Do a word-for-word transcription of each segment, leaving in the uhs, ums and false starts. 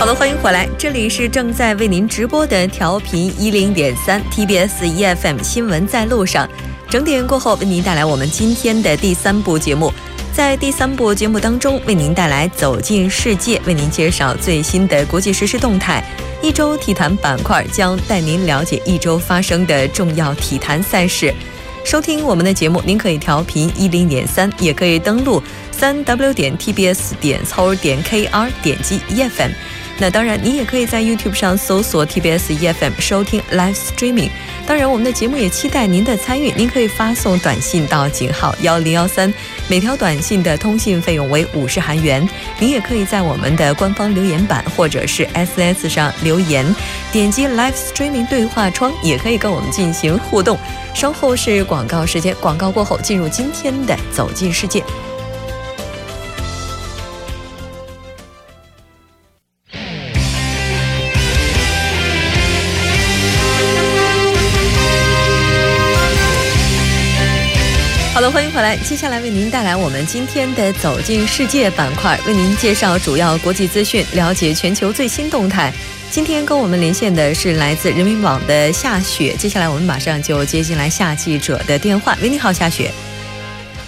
好的，欢迎回来，这里是正在为您直播的调频 一零点三 T B S E F M 新闻在路上，整点过后为您带来我们今天的第三部节目。在第三部节目当中，为您带来走进世界，为您介绍最新的国际时事动态。一周体坛板块将带您了解一周发生的重要体坛赛事。收听我们的节目，您可以调频 一零点三， 也可以登录 三 w 点 t b s 点 c o 点 k r， 点击 E F M。 那当然您也可以在 YouTube 上搜索 T B S E F M 收听 Live Streaming。 当然我们的节目也期待您的参与，您可以发送短信到井号一零一三，每条短信的通信费用为五十韩元。您也可以在我们的官方留言板或者是 S N S 上留言，点击 Live Streaming 对话窗，也可以跟我们进行互动。稍后是广告时间，广告过后进入今天的走进世界。好了，欢迎回来，接下来为您带来我们今天的走进世界板块，为您介绍主要国际资讯，了解全球最新动态。今天跟我们连线的是来自人民网的夏雪，接下来我们马上就接进来夏记者的电话。喂，你好，夏雪。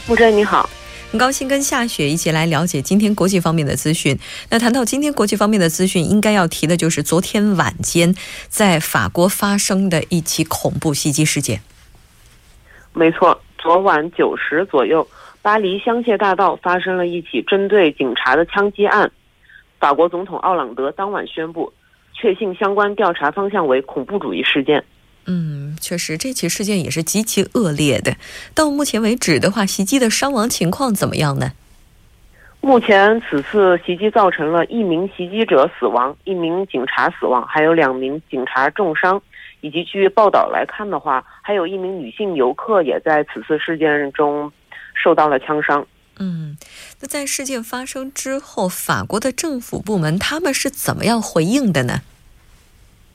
穆真你好，很高兴跟夏雪一起来了解今天国际方面的资讯。那谈到今天国际方面的资讯，应该要提的就是昨天晚间在法国发生的一起恐怖袭击事件。没错，昨晚九时左右，巴黎香榭大道发生了一起针对警察的枪击案。法国总统奥朗德当晚宣布，确信相关调查方向为恐怖主义事件。嗯，确实，这起事件也是极其恶劣的。到目前为止的话，袭击的伤亡情况怎么样呢？目前此次袭击造成了一名袭击者死亡，一名警察死亡，还有两名警察重伤。以及据报道来看的话，还有一名女性游客也在此次事件中受到了枪伤。嗯，那在事件发生之后，法国的政府部门他们是怎么样回应的呢？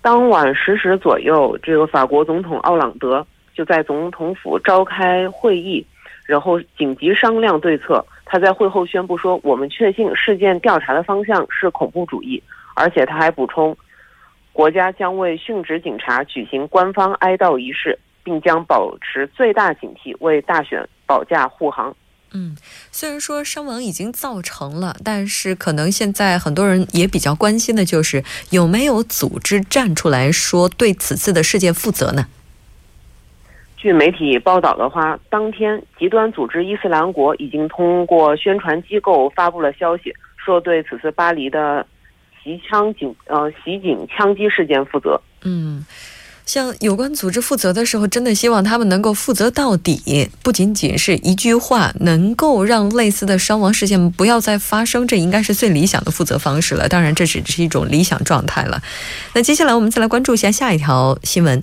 当晚十时左右，这个法国总统奥朗德就在总统府召开会议，然后紧急商量对策。他在会后宣布说，我们确信事件调查的方向是恐怖主义，而且他还补充，国家将为殉职警察举行官方哀悼仪式，并将保持最大警惕，为大选保驾护航。嗯，虽然说伤亡已经造成了，但是可能现在很多人也比较关心的就是有没有组织站出来说对此次的事件负责呢？据媒体报道的话，当天极端组织伊斯兰国已经通过宣传机构发布了消息，说对此次巴黎的袭枪警呃袭警枪击事件负责。嗯，像有关组织负责的时候，真的希望他们能够负责到底，不仅仅是一句话，能够让类似的伤亡事件不要再发生，这应该是最理想的负责方式了。当然，这只是一种理想状态了。那接下来我们再来关注一下下一条新闻。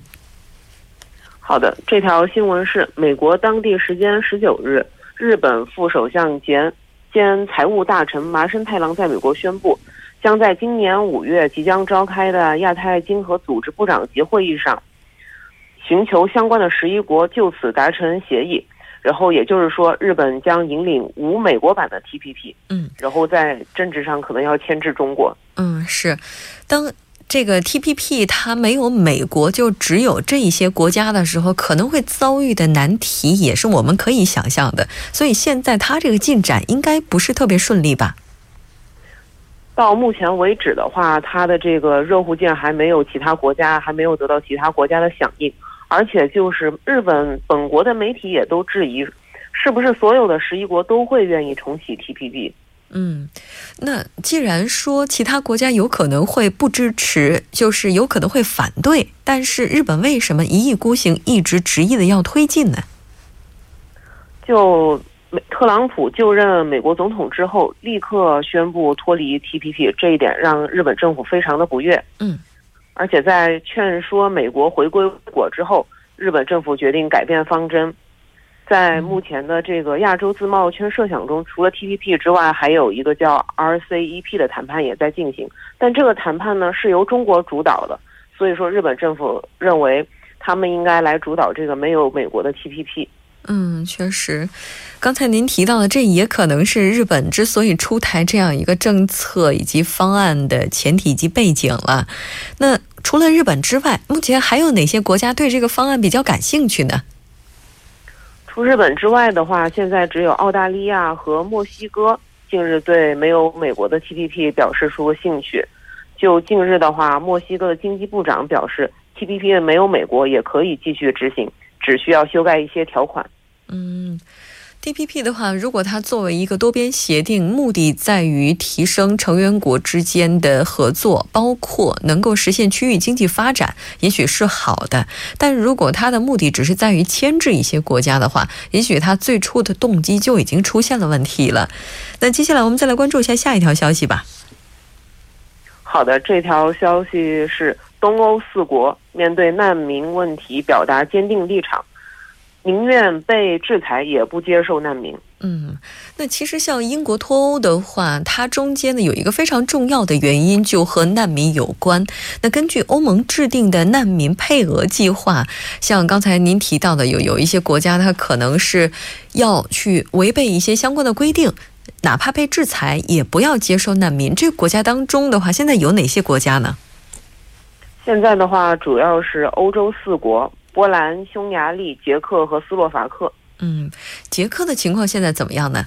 好的，这条新闻是美国当地时间十九日，日本副首相兼兼财务大臣麻生太郎在美国宣布，将在今年五月即将召开的亚太经合组织部长级会议上，寻求相关的十一国就此达成协议。然后也就是说，日本将引领无美国版的 T P P。嗯，然后在政治上可能要牵制中国。嗯，是，当这个 T P P 它没有美国，就只有这一些国家的时候，可能会遭遇的难题也是我们可以想象的。所以现在它这个进展应该不是特别顺利吧？到目前为止的话，它的这个热乎劲还没有其他国家，还没有得到其他国家的响应。而且就是日本本国的媒体也都质疑，是不是所有的十一国都会愿意重启 T P P。 嗯，那既然说其他国家有可能会不支持，就是有可能会反对，但是日本为什么一意孤行，一直执意的要推进呢？就特朗普就任美国总统之后，立刻宣布脱离 T P P， 这一点让日本政府非常的不悦。嗯，而且在劝说美国回归归国之后，日本政府决定改变方针。在目前的这个亚洲自贸圈设想中，除了 T P P 之外，还有一个叫 R C E P 的谈判也在进行，但这个谈判呢是由中国主导的，所以说日本政府认为他们应该来主导这个没有美国的 T P P。嗯，确实刚才您提到的这也可能是日本之所以出台这样一个政策以及方案的前提以及背景了。那除了日本之外，目前还有哪些国家对这个方案比较感兴趣呢？ 除日本之外的话，现在只有澳大利亚和墨西哥近日对没有美国的 T P P 表示出兴趣。 就近日的话，墨西哥经济部长表示 T P P 没有美国也可以继续执行， 只需要修改一些条款。 嗯， T P P 的话，如果它作为一个多边协定，目的在于提升成员国之间的合作，包括能够实现区域经济发展，也许是好的。但如果它的目的只是在于牵制一些国家的话，也许它最初的动机就已经出现了问题了。那接下来我们再来关注一下下一条消息吧。 好的，这条消息是东欧四国面对难民问题表达坚定立场， 宁愿被制裁也不接受难民。 嗯，那其实像英国脱欧的话，它中间的有一个非常重要的原因就和难民有关。那根据欧盟制定的难民配额计划， 像刚才您提到的有有一些国家它可能是要去违背一些相关的规定， 哪怕被制裁也不要接受难民。这个国家当中的话， 现在有哪些国家呢？ 现在的话主要是欧洲四国， 波兰、 匈牙利、 捷克和斯洛伐克。 嗯，捷克的情况现在怎么样呢？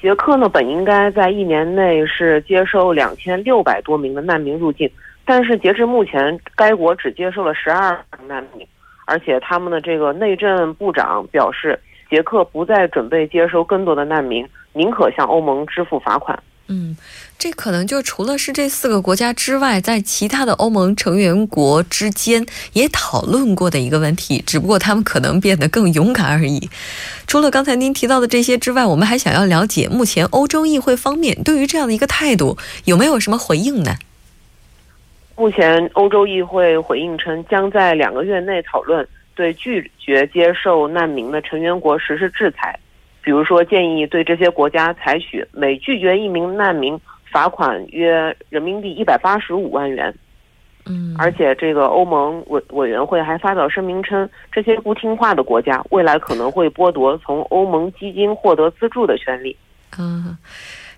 捷克呢本应该在一年内是接收两千六百多名的难民入境， 但是截至目前该国只接受了十二名难民， 而且他们的这个内政部长表示， 捷克不再准备接收更多的难民，宁可向欧盟支付罚款。 嗯，这可能就除了是这四个国家之外，在其他的欧盟成员国之间也讨论过的一个问题，只不过他们可能变得更勇敢而已。除了刚才您提到的这些之外，我们还想要了解目前欧洲议会方面对于这样的一个态度有没有什么回应呢？ 目前欧洲议会回应称，将在两个月内讨论 对拒绝接受难民的成员国实施制裁， 比如说建议对这些国家采取 每拒绝一名难民罚款约人民币一百八十五万元。 而且这个欧盟委员会还发表声明称， 这些不听话的国家未来可能会剥夺从欧盟基金获得资助的权利。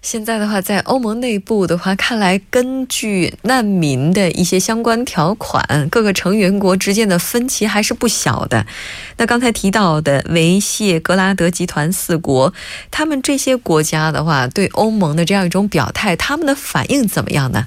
现在的话在欧盟内部的话，看来根据难民的一些相关条款，各个成员国之间的分歧还是不小的。那刚才提到的维谢格拉德集团四国，他们这些国家的话对欧盟的这样一种表态，他们的反应怎么样呢？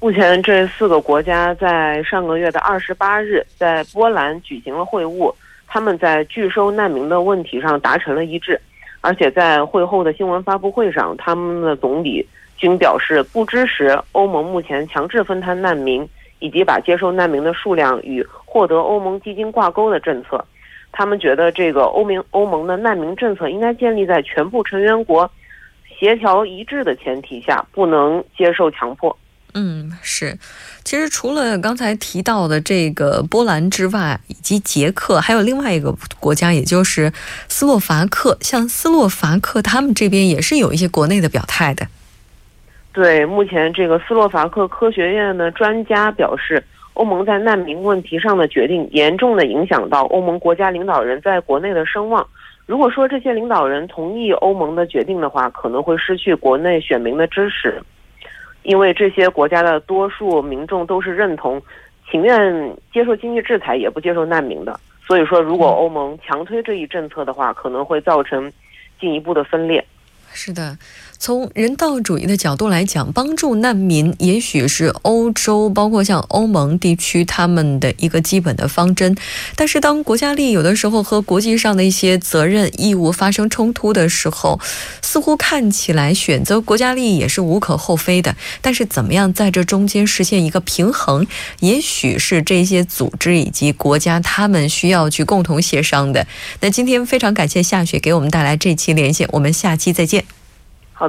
目前这四个国家在上个月的二十八日 在波兰举行了会晤， 他们在拒收难民的问题上达成了一致， 而且在会后的新闻发布会上， 他们的总理均表示不支持欧盟目前强制分摊难民 以及把接收难民的数量与获得欧盟基金挂钩的政策。 他们觉得这个欧盟的难民政策应该建立在全部成员国协调一致的前提下，不能接受强迫。 嗯，是，其实除了刚才提到的这个波兰之外以及捷克，还有另外一个国家也就是斯洛伐克。像斯洛伐克他们这边也是有一些国内的表态的。 对，目前这个斯洛伐克科学院的专家表示， 欧盟在难民问题上的决定严重的影响到欧盟国家领导人在国内的声望， 如果说这些领导人同意欧盟的决定的话， 可能会失去国内选民的支持， 因为这些国家的多数民众都是认同情愿接受经济制裁也不接受难民的。 所以说如果欧盟强推这一政策的话， 可能会造成进一步的分裂。 是的，从人道主义的角度来讲，帮助难民也许是欧洲包括像欧盟地区他们的一个基本的方针， 但是当国家利益有的时候和国际上的一些责任义务发生冲突的时候，似乎看起来选择国家利益也是无可厚非的，但是怎么样在这中间实现一个平衡，也许是这些组织以及国家他们需要去共同协商的。 那今天非常感谢夏雪给我们带来这期连线，我们下期再见。 好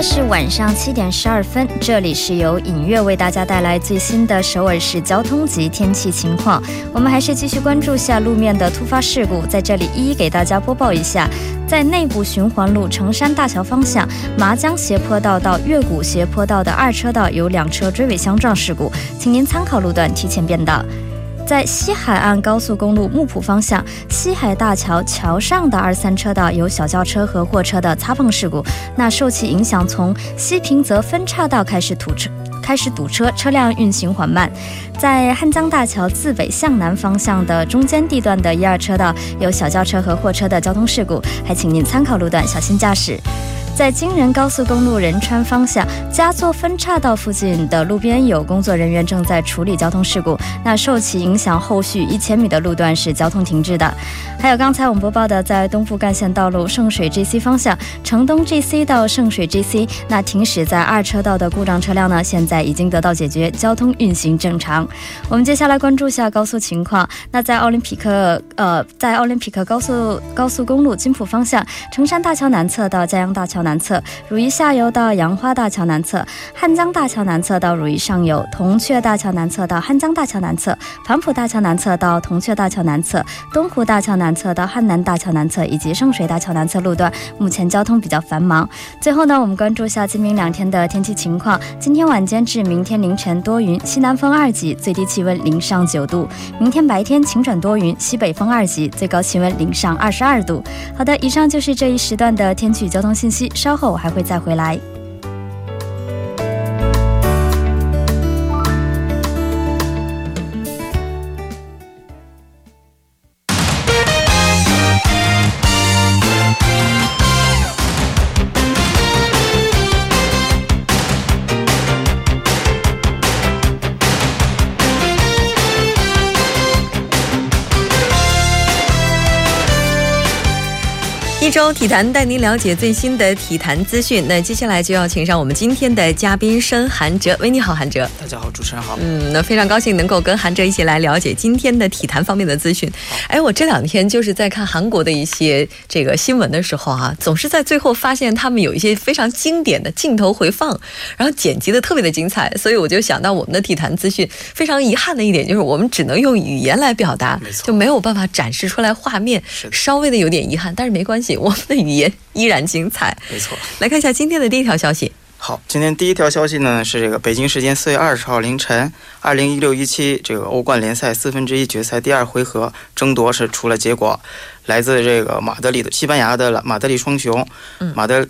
是晚上七点十二分，这里是由尹月为大家带来最新的首尔市交通及天气情况。我们还是继续关注下路面的突发事故，在这里一一给大家播报一下。在内部循环路城山大桥方向麻江斜坡道到越谷斜坡道的二车道有两车追尾相撞事故，请您参考路段提前变道。在西海岸高速公路木浦方向西海大桥桥上的二三车道有小轿车和货车的擦碰事故，那受其影响，从西平泽分岔道开始堵车开始堵车，车辆运行缓慢。在汉江大桥自北向南方向的中间地段的一二车道有小轿车和货车的交通事故，还请您参考路段小心驾驶。在京仁高速公路仁川方向佳作分岔道附近的路边有工作人员正在处理交通事故，那受其影响，后续一千米的路段是交通停滞的。还有刚才我们播报的在东部干线道路圣水 G C 方向城东 G C 到圣水 G C， 那停驶在二车道的故障车辆呢，现在已经得到解决，交通运行正常。我们接下来关注下高速情况。那在奥林匹克呃，在奥林匹克高速高速公路金浦方向城山大桥南侧到嘉阳大桥南侧南侧汝宜下游到杨花大桥南侧，汉江大桥南侧到汝宜上游，铜雀大桥南侧到汉江大桥南侧，盘浦大桥南侧到铜雀大桥南侧，东湖大桥南侧到汉南大桥南侧以及圣水大桥南侧路段目前交通比较繁忙。最后呢，我们关注下今明两天的天气情况。今天晚间至明天凌晨多云，西南风二级，最低气温零上九度。明天白天晴转多云，西北风二级，最高气温零上二十二度。好的，以上就是这一时段的天气与交通信息。稍后我还会再回来。一周体坛带您了解最新的体坛资讯。 那接下来就要请上我们今天的嘉宾申韩哲。 喂，你好韩哲。大家好，主持人好。 嗯，那非常高兴能够跟韩哲一起来了解今天的体坛方面的资讯。 哎，我这两天就是在看韩国的一些这个新闻的时候啊， 总是在最后发现他们有一些非常经典的镜头回放， 然后剪辑的特别的精彩， 所以我就想到我们的体坛资讯， 非常遗憾的一点就是我们只能用语言来表达， 就没有办法展示出来画面， 稍微的有点遗憾， 但是没关系， 我们的语言依然精彩。没错，来看一下今天的第一条消息。 好，今天第一条消息呢， 是这个北京时间四月二十号凌晨， 二零一六一七 这个欧冠联赛四分之一决赛第二回合 争夺是出了结果。 来自这个马德里的西班牙的马德里双雄，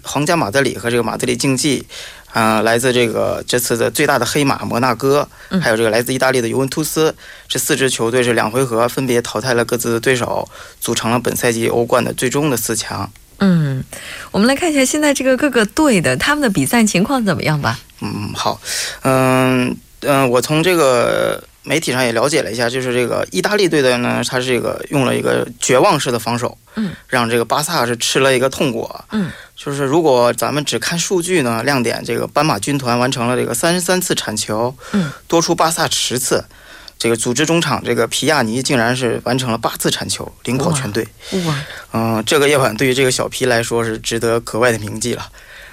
皇家马德里和这个马德里竞技， 呃、来自这个这次的最大的黑马摩纳哥， 还有这个来自意大利的尤文图斯， 这四支球队， 这两回合分别淘汰了各自的对手， 组成了本赛季欧冠的最终的四强。 嗯，我们来看一下现在这个各个队的他们的比赛情况怎么样吧。 嗯好嗯嗯我从这个 媒体上也了解了一下， 就是这个意大利队的呢， 它是这个用了一个绝望式的防守， 让这个巴萨是吃了一个痛果。 就是如果咱们只看数据呢， 亮点这个斑马军团完成了这个三十三次铲球， 多出巴萨十次， 这个组织中场这个皮亚尼竟然是完成了八次铲球， 领跑全队。 这个夜晚对于这个小皮来说是值得格外的铭记了。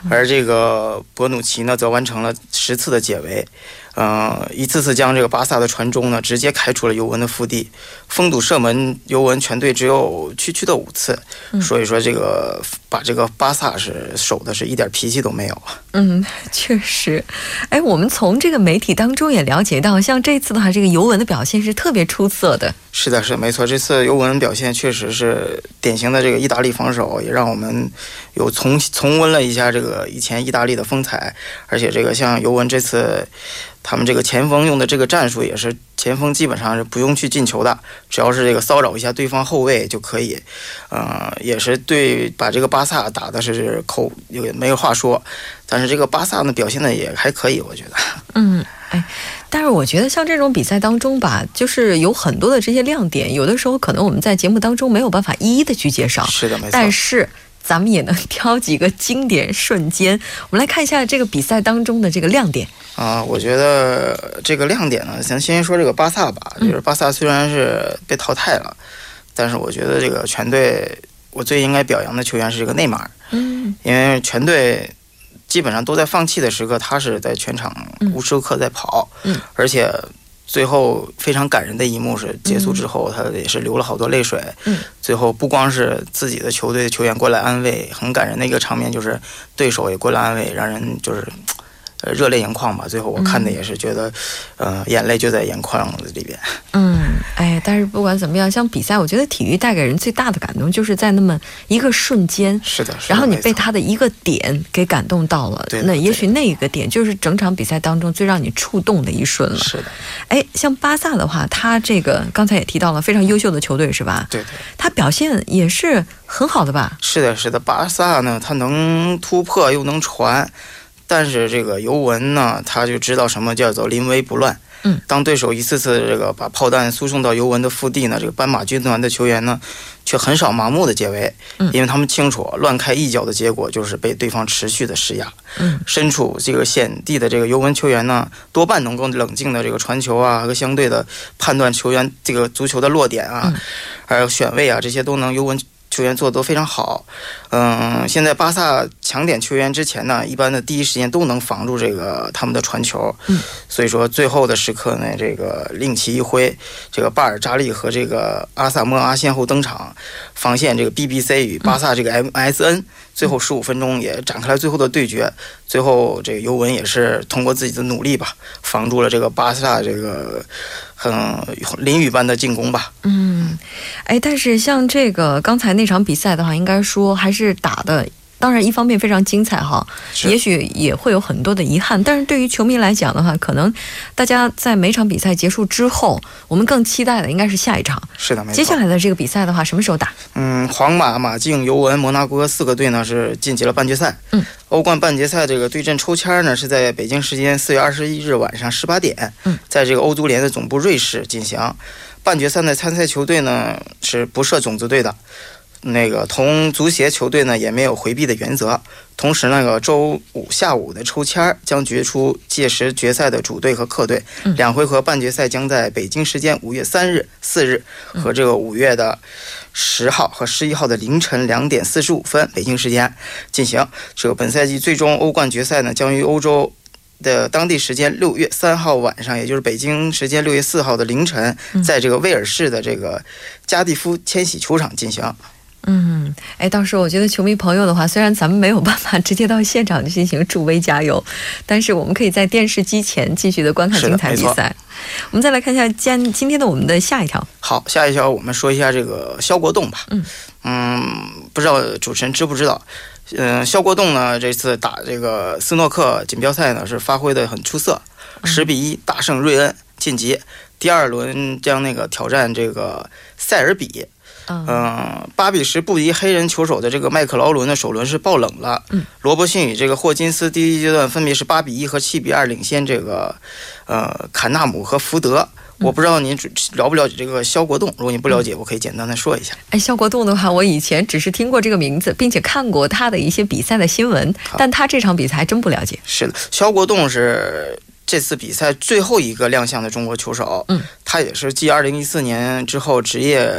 而这个博努奇呢， 则完成了十次的解围， 呃， 一次次将这个巴萨的传中呢， 直接开除了尤文的腹地， 封堵射门尤文全队只有区区的五次， 所以说这个把这个巴萨是守的是一点脾气都没有。 嗯，确实。 哎，我们从这个媒体当中也了解到， 像这次的话这个尤文的表现是特别出色的。 是的是没错， 这次尤文表现确实是典型的这个意大利防守， 也让我们有重重温了一下这个以前意大利的风采。 而且这个像尤文这次， 他们这个前锋用的这个战术， 也是前锋基本上是不用去进球的， 只要是这个骚扰一下对方后卫就可以。 呃，也是对把这个巴萨打的是口也没有话说， 但是这个巴萨呢表现的也还可以， 我觉得。 嗯， 但是我觉得像这种比赛当中吧， 就是有很多的这些亮点， 有的时候可能我们在节目当中没有办法一一的去介绍。 是的没错， 但是 咱们也能挑几个经典瞬间。 我们来看一下这个比赛当中的这个亮点。 啊，我觉得这个亮点呢， 先先说这个巴萨吧。 就是巴萨虽然是被淘汰了， 但是我觉得这个全队我最应该表扬的球员是这个内马尔，因为全队 基本上都是这个基本上都在放弃的时刻，他是在全场无时无刻在跑，嗯，而且最后非常感人的一幕是结束之后，他也是流了好多泪水，嗯，最后不光是自己的球队的球员过来安慰，很感人的一个场面就是对手也过来安慰，让人就是热泪盈眶吧。最后我看的也是觉得、嗯、呃，眼泪就在眼眶里边。嗯，哎，但是不管怎么样，像比赛，我觉得体育带给人最大的感动就是在那么一个瞬间。是的，是的。然后你被他的一个点给感动到了，那也许那一个点就是整场比赛当中最让你触动的一瞬了。是的。哎，像巴萨的话，他这个刚才也提到了，非常优秀的球队是吧？对对。他表现也是很好的吧？是的，是的。巴萨呢，他能突破又能传。但是这个尤文呢，他就知道什么叫做临危不乱。嗯，当对手一次次这个把炮弹输送到尤文的腹地呢，这个斑马军团的球员呢，却很少盲目的解围，因为他们清楚，乱开一脚的结果就是被对方持续的施压。嗯，身处这个险地的这个尤文球员呢，多半能够冷静的这个传球啊，和相对的判断球员这个足球的落点啊，还有选位啊，这些都能尤文球员做得都非常好。嗯，现在巴萨强点球员之前呢，一般的第一时间都能防住这个他们的传球。嗯，所以说最后的时刻呢，这个令旗一挥，这个巴尔扎利和这个阿萨莫阿先后登场，防线这个 B B C 与巴萨这个 M S N、嗯、最后十五分钟也展开了最后的对决。最后这个尤文也是通过自己的努力吧，防住了这个巴萨这个很淋雨般的进攻吧。嗯，哎，但是像这个刚才那场比赛的话，应该说还是是打的，当然一方面非常精彩哈，也许也会有很多的遗憾，但是对于球迷来讲的话，可能大家在每场比赛结束之后，我们更期待的应该是下一场。是的，没错。接下来的这个比赛的话，什么时候打？嗯，皇马、马竞、尤文、摩纳哥四个队呢是晋级了半决赛。嗯，欧冠半决赛这个对阵抽签呢是在北京时间四月二十一日晚上十八点，嗯，在这个欧足联的总部瑞士进行。半决赛的参赛球队呢是不设种子队的。那个同足协球队呢也没有回避的原则，同时那个周五下午的抽签将决出届时决赛的主队和客队，两回合半决赛将在北京时间五月三日、四日和这个五月的十号和十一号的凌晨两点四十五分北京时间进行。这个本赛季最终欧冠决赛呢将于欧洲的当地时间六月三号晚上，也就是北京时间六月四号的凌晨，在这个威尔士的这个加蒂夫千禧球场进行。嗯，哎，到时候我觉得球迷朋友的话，虽然咱们没有办法直接到现场去进行助威加油，但是我们可以在电视机前继续的观看精彩比赛。我们再来看一下今今天的我们的下一条。好，下一条我们说一下这个肖国栋吧。嗯嗯，不知道主持人知不知道？嗯，肖国栋呢这次打这个斯诺克锦标赛呢是发挥的很出色，十比一大胜瑞恩晋级，第二轮将那个挑战这个塞尔比。嗯，八比十不敌黑人球手的这个麦克劳伦的首轮是爆冷了。嗯，罗伯逊与这个霍金斯第一阶段分别是八比一和七比二领先这个呃坎纳姆和福德。我不知道您了不了解这个肖国栋，如果你不了解，我可以简单的说一下。哎，肖国栋的话，我以前只是听过这个名字，并且看过他的一些比赛的新闻，但他这场比赛还真不了解。是的，肖国栋是这次比赛最后一个亮相的中国球手。嗯，他也是继二零一四年之后职业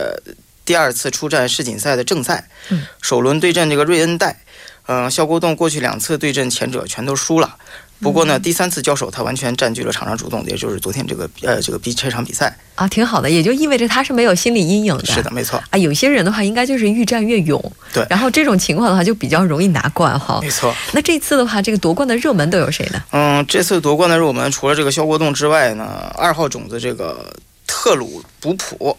第二次出战世锦赛的正赛，首轮对阵这个瑞恩戴，嗯、呃，肖国栋过去两次对阵前者全都输了。不过呢，第三次交手他完全占据了场上主动，也就是昨天这个呃这个比这场比赛啊，挺好的，也就意味着他是没有心理阴影的。是的，没错啊。有些人的话，应该就是越战越勇，对。然后这种情况的话，就比较容易拿冠哈。没错。那这次的话，这个夺冠的热门都有谁呢？嗯，这次夺冠的热门除了这个肖国栋之外呢，二号种子这个特鲁普普，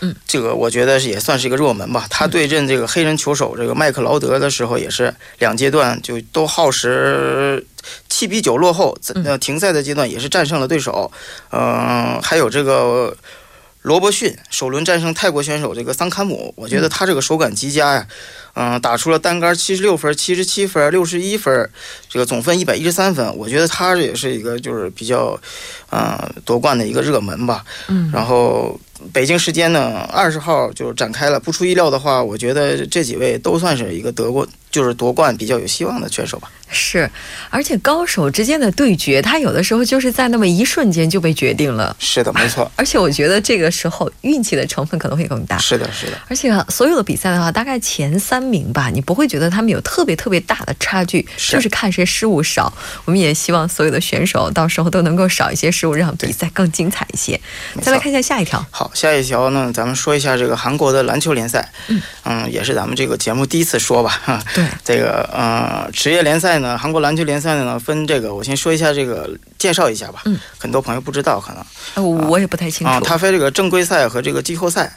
嗯，这个我觉得也算是一个热门吧。他对阵这个黑人球手这个麦克劳德的时候，也是两阶段就都耗时七比九落后，呃，停赛的阶段也是战胜了对手。嗯、呃，还有这个罗伯逊首轮战胜泰国选手这个桑坎姆，我觉得他这个手感极佳呀、啊，嗯、呃，打出了单杆七十六分、七十七分、六十一分，这个总分一百一十三分，我觉得他也是一个就是比较。呃，夺冠的一个热门吧。嗯，然后北京时间呢，二十号就展开了。不出意料的话，我觉得这几位都算是一个得过就是夺冠比较有希望的选手吧。是，而且高手之间的对决，它有的时候就是在那么一瞬间就被决定了。是的，没错。而且我觉得这个时候运气的成分可能会更大。是的，是的。而且所有的比赛的话，大概前三名吧，你不会觉得他们有特别特别大的差距，就是看谁失误少，我们也希望所有的选手到时候都能够少一些失误，让比赛更精彩一些。再来看一下下一条。好，下一条呢，咱们说一下这个韩国的篮球联赛。嗯，也是咱们这个节目第一次说吧。对，这个 职业联赛呢，韩国篮球联赛呢分这个我先说一下这个介绍一下吧。很多朋友不知道可能。我也不太清楚。它分这个正规赛和这个季后赛。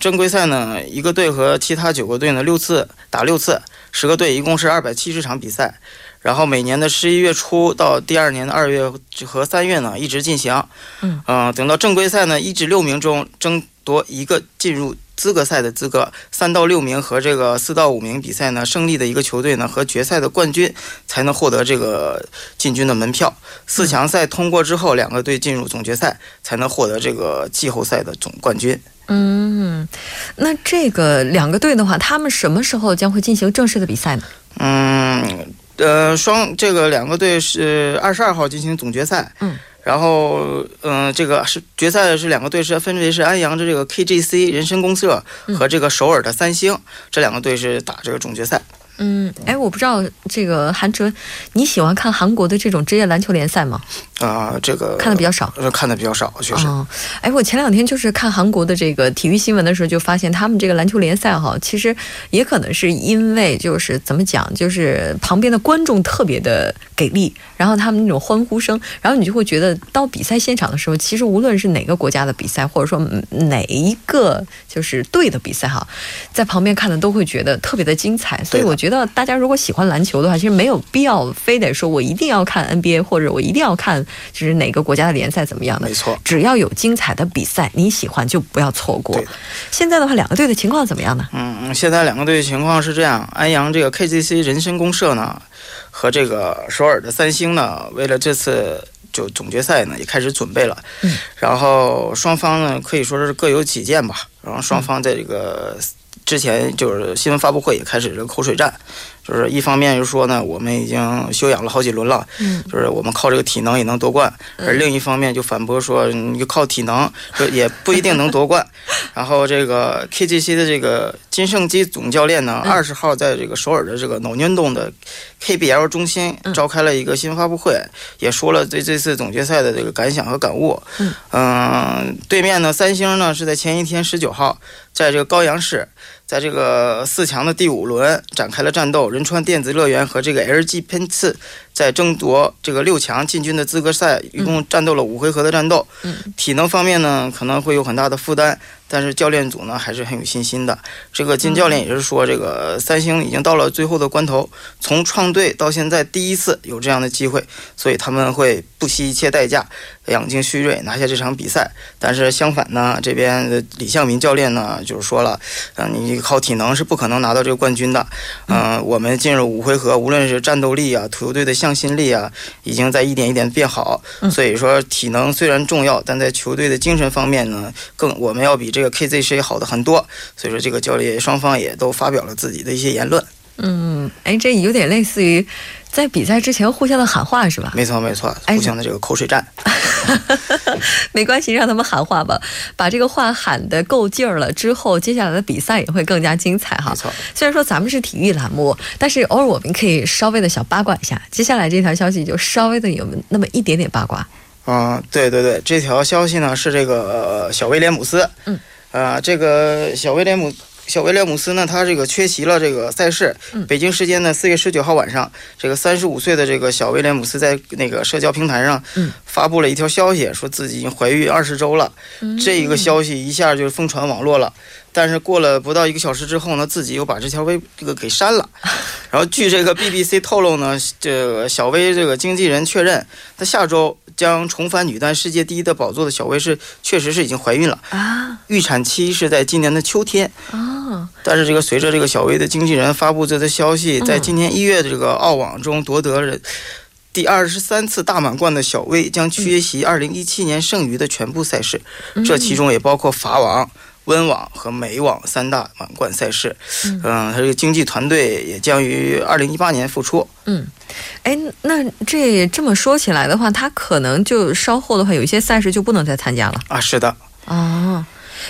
正规赛呢，一个队和其他九个队呢六次打六次，十个队一共是二月七十场比赛。 然后每年的十一月初到第二年的二月和三月呢一直进行。等到正规赛呢，一至六名中争夺一个进入 资格赛的资格，三到六名和这个四到五名比赛呢胜利的一个球队呢和决赛的冠军才能获得这个进军的门票。四强赛通过之后，两个队进入总决赛才能获得这个季后赛的总冠军。 嗯，那这个两个队的话，他们什么时候将会进行正式的比赛呢？嗯，呃，双这个两个队是二十二号进行总决赛。 嗯。 然后这个决赛是两个队是分别是安阳的这个 K G C 人参公社和这个首尔的三星，这两个队是打这个总决赛。 嗯，哎，我不知道这个韩哲，你喜欢看韩国的这种职业篮球联赛吗？啊，这个看的比较少，看的比较少，确实。看的比较少，确实。哎，我前两天就是看韩国的这个体育新闻的时候就发现，他们这个篮球联赛好，其实也可能是因为就是怎么讲，就是旁边的观众特别的给力，然后他们那种欢呼声，然后你就会觉得到比赛现场的时候，其实无论是哪个国家的比赛，或者说哪一个就是队的比赛哈，在旁边看的都会觉得特别的精彩。所以我觉得 大家如果喜欢篮球的话，其实没有必要非得说我一定要看N B A或者我一定要看就是哪个国家的联赛怎么样的，只要有精彩的比赛你喜欢就不要错过。现在的话，两个队的情况怎么样呢？嗯，现在两个队的情况是这样，安阳这个 K G C 人参公社呢和这个首尔的三星呢，为了这次 就总决赛呢也开始准备了。然后双方呢可以说是各有己见吧。然后双方在这个 之前就是新闻发布会也开始这个口水战，就是一方面就说呢我们已经休养了好几轮了，就是我们靠这个体能也能夺冠，而另一方面就反驳说你靠体能也不一定能夺冠。 然后这个 K G C 的这个金胜基总教练呢， 二十号 在这个首尔的这个脑年洞的 K B L 中心召开了一个新发布会，也说了对这次总决赛的这个感想和感悟。嗯，对面呢三星呢是在前一天 十九号 在这个高阳市， 在这个四强的第五轮展开了战斗。仁川电子乐园和这个 L G Pence 在争夺这个六强进军的资格赛，一共战斗了五回合的战斗。体能方面呢可能会有很大的负担， 但是教练组呢还是很有信心的。这个金教练也是说，这个三星已经到了最后的关头，从创队到现在第一次有这样的机会，所以他们会不不惜一切代价养精蓄锐，拿下这场比赛。但是相反呢，这边李相民教练呢就是说了，你靠体能是不可能拿到这个冠军的，我们进入五回合，无论是战斗力啊、突球队的向心力啊，已经在一点一点变好。所以说体能虽然重要，但在球队的精神方面呢更我们要比这个 K Z C好的很多。所以说这个教练双方也都发表了自己的一些言论。 嗯，哎，这有点类似于在比赛之前互相的喊话是吧？没错没错，互相的这个口水战。没关系，让他们喊话吧，把这个话喊得够劲儿了之后，接下来的比赛也会更加精彩哈。虽然说咱们是体育栏目，但是偶尔我们可以稍微的小八卦一下，接下来这条消息就稍微的有那么一点点八卦啊。对对对，这条消息呢是这个小威廉姆斯。嗯，啊，这个小威廉姆 小威廉姆斯呢，他这个缺席了这个赛事。北京时间的四月十九号晚上，这个三十五岁的这个小威廉姆斯在那个社交平台上发布了一条消息，说自己已经怀孕二十周了。 这一个消息一下就疯传网络了，但是过了不到一个小时之后呢，自己又把这条微博给删了。 然后据这个 B B C 透露呢，这个小威这个经纪人确认，他下周将重返女单世界第一的宝座的小威是确实是已经怀孕了，预产期是在今年的秋天。但是这个随着这个小威的经纪人发布这则消息，在今年一月这个澳网中夺得 第二十三次大满贯的小威将缺席二零一七年剩余的全部赛事，这其中也包括法网、温网和美网三大满贯赛事。嗯，呃、他这个经济团队也将于二零一八年复出。嗯，哎，那这这么说起来的话，他可能就稍后的话，有一些赛事就不能再参加了啊。是的。哦。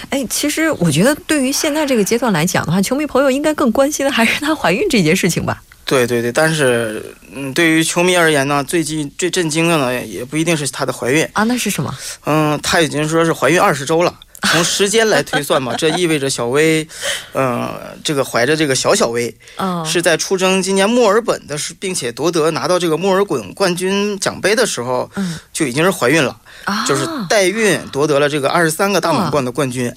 哎，其实我觉得对于现在这个阶段来讲的话，球迷朋友应该更关心的还是她怀孕这件事情吧。对对对，但是嗯，对于球迷而言呢，最近最震惊的呢，也不一定是她的怀孕啊。那是什么？嗯，她已经说是怀孕二十周了。从时间来推算嘛，这意味着小薇，呃，这个怀着这个小小薇，哦、是在出征今年墨尔本的，并且夺得拿到这个墨尔本冠军奖杯的时候，嗯、就已经是怀孕了，啊、就是代孕夺得了这个二十三个大满贯的冠军。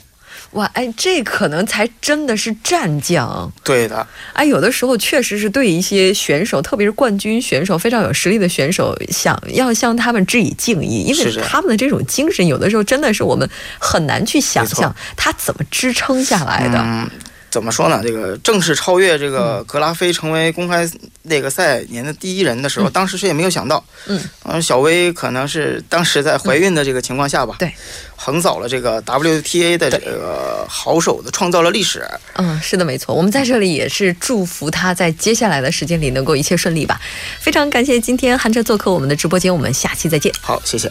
哇，哎，这可能才真的是战将。对的，哎，有的时候确实是对一些选手，特别是冠军选手，非常有实力的选手，想要向他们致以敬意，因为他们的这种精神，有的时候真的是我们很难去想象他怎么支撑下来的。嗯，怎么说呢？这个正式超越这个格拉菲成为公开那个赛年的第一人的时候，嗯、当时谁也没有想到。嗯，嗯，小薇可能是当时在怀孕的这个情况下吧。嗯、对。横扫了这个 W T A 的这个好手的，创造了历史。嗯，是的，没错。我们在这里也是祝福他在接下来的时间里能够一切顺利吧。非常感谢今天韩哲做客我们的直播间，我们下期再见。好，谢谢。